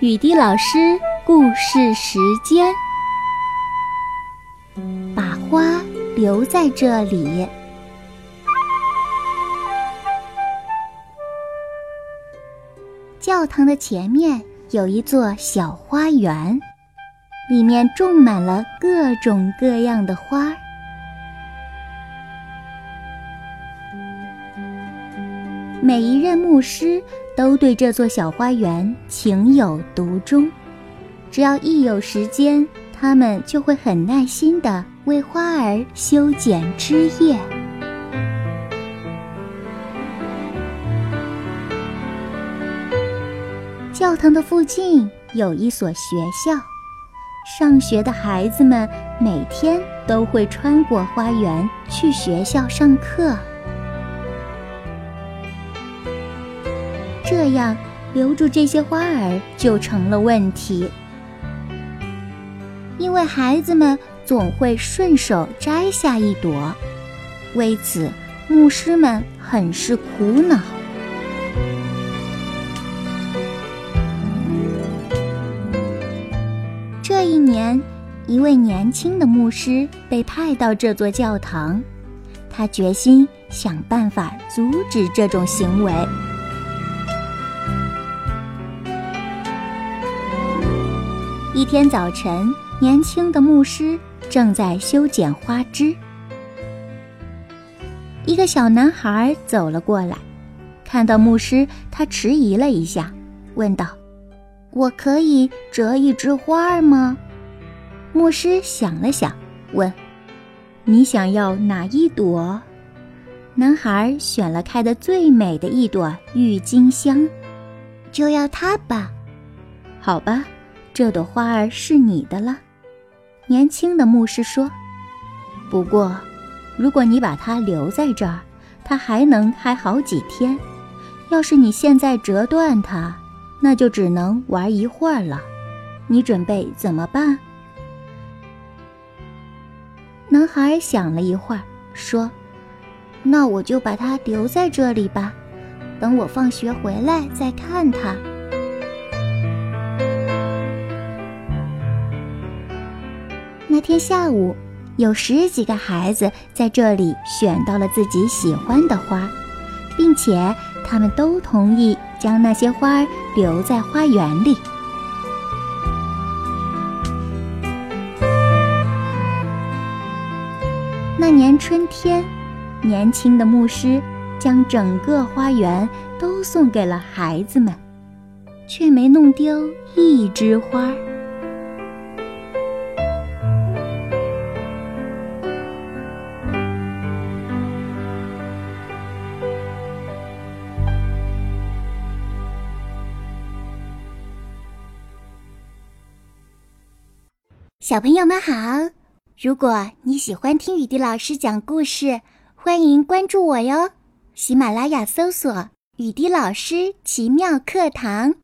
雨滴老师故事时间。把花留在这里。教堂的前面有一座小花园，里面种满了各种各样的花。每一任牧师都对这座小花园情有独钟，只要一有时间，他们就会很耐心地为花儿修剪枝叶。教堂的附近有一所学校，上学的孩子们每天都会穿过花园去学校上课。这样，留住这些花儿就成了问题，因为孩子们总会顺手摘下一朵，为此牧师们很是苦恼。这一年，一位年轻的牧师被派到这座教堂，他决心想办法阻止这种行为。一天早晨，年轻的牧师正在修剪花枝，一个小男孩走了过来，看到牧师，他迟疑了一下，问道：“我可以折一枝花吗？”牧师想了想，问：“你想要哪一朵？”男孩选了开得最美的一朵郁金香。“就要它吧。”“好吧，这朵花儿是你的了。”年轻的牧师说，“不过，如果你把它留在这儿，它还能开好几天。要是你现在折断它，那就只能玩一会儿了。你准备怎么办？”男孩想了一会儿，说：“那我就把它留在这里吧，等我放学回来再看它。”那天下午，有10几个孩子在这里选到了自己喜欢的花，并且他们都同意将那些花留在花园里。那年春天，年轻的牧师将整个花园都送给了孩子们，却没弄丢一枝花。小朋友们好，如果你喜欢听雨滴老师讲故事，欢迎关注我哟。喜马拉雅搜索雨滴老师奇妙课堂，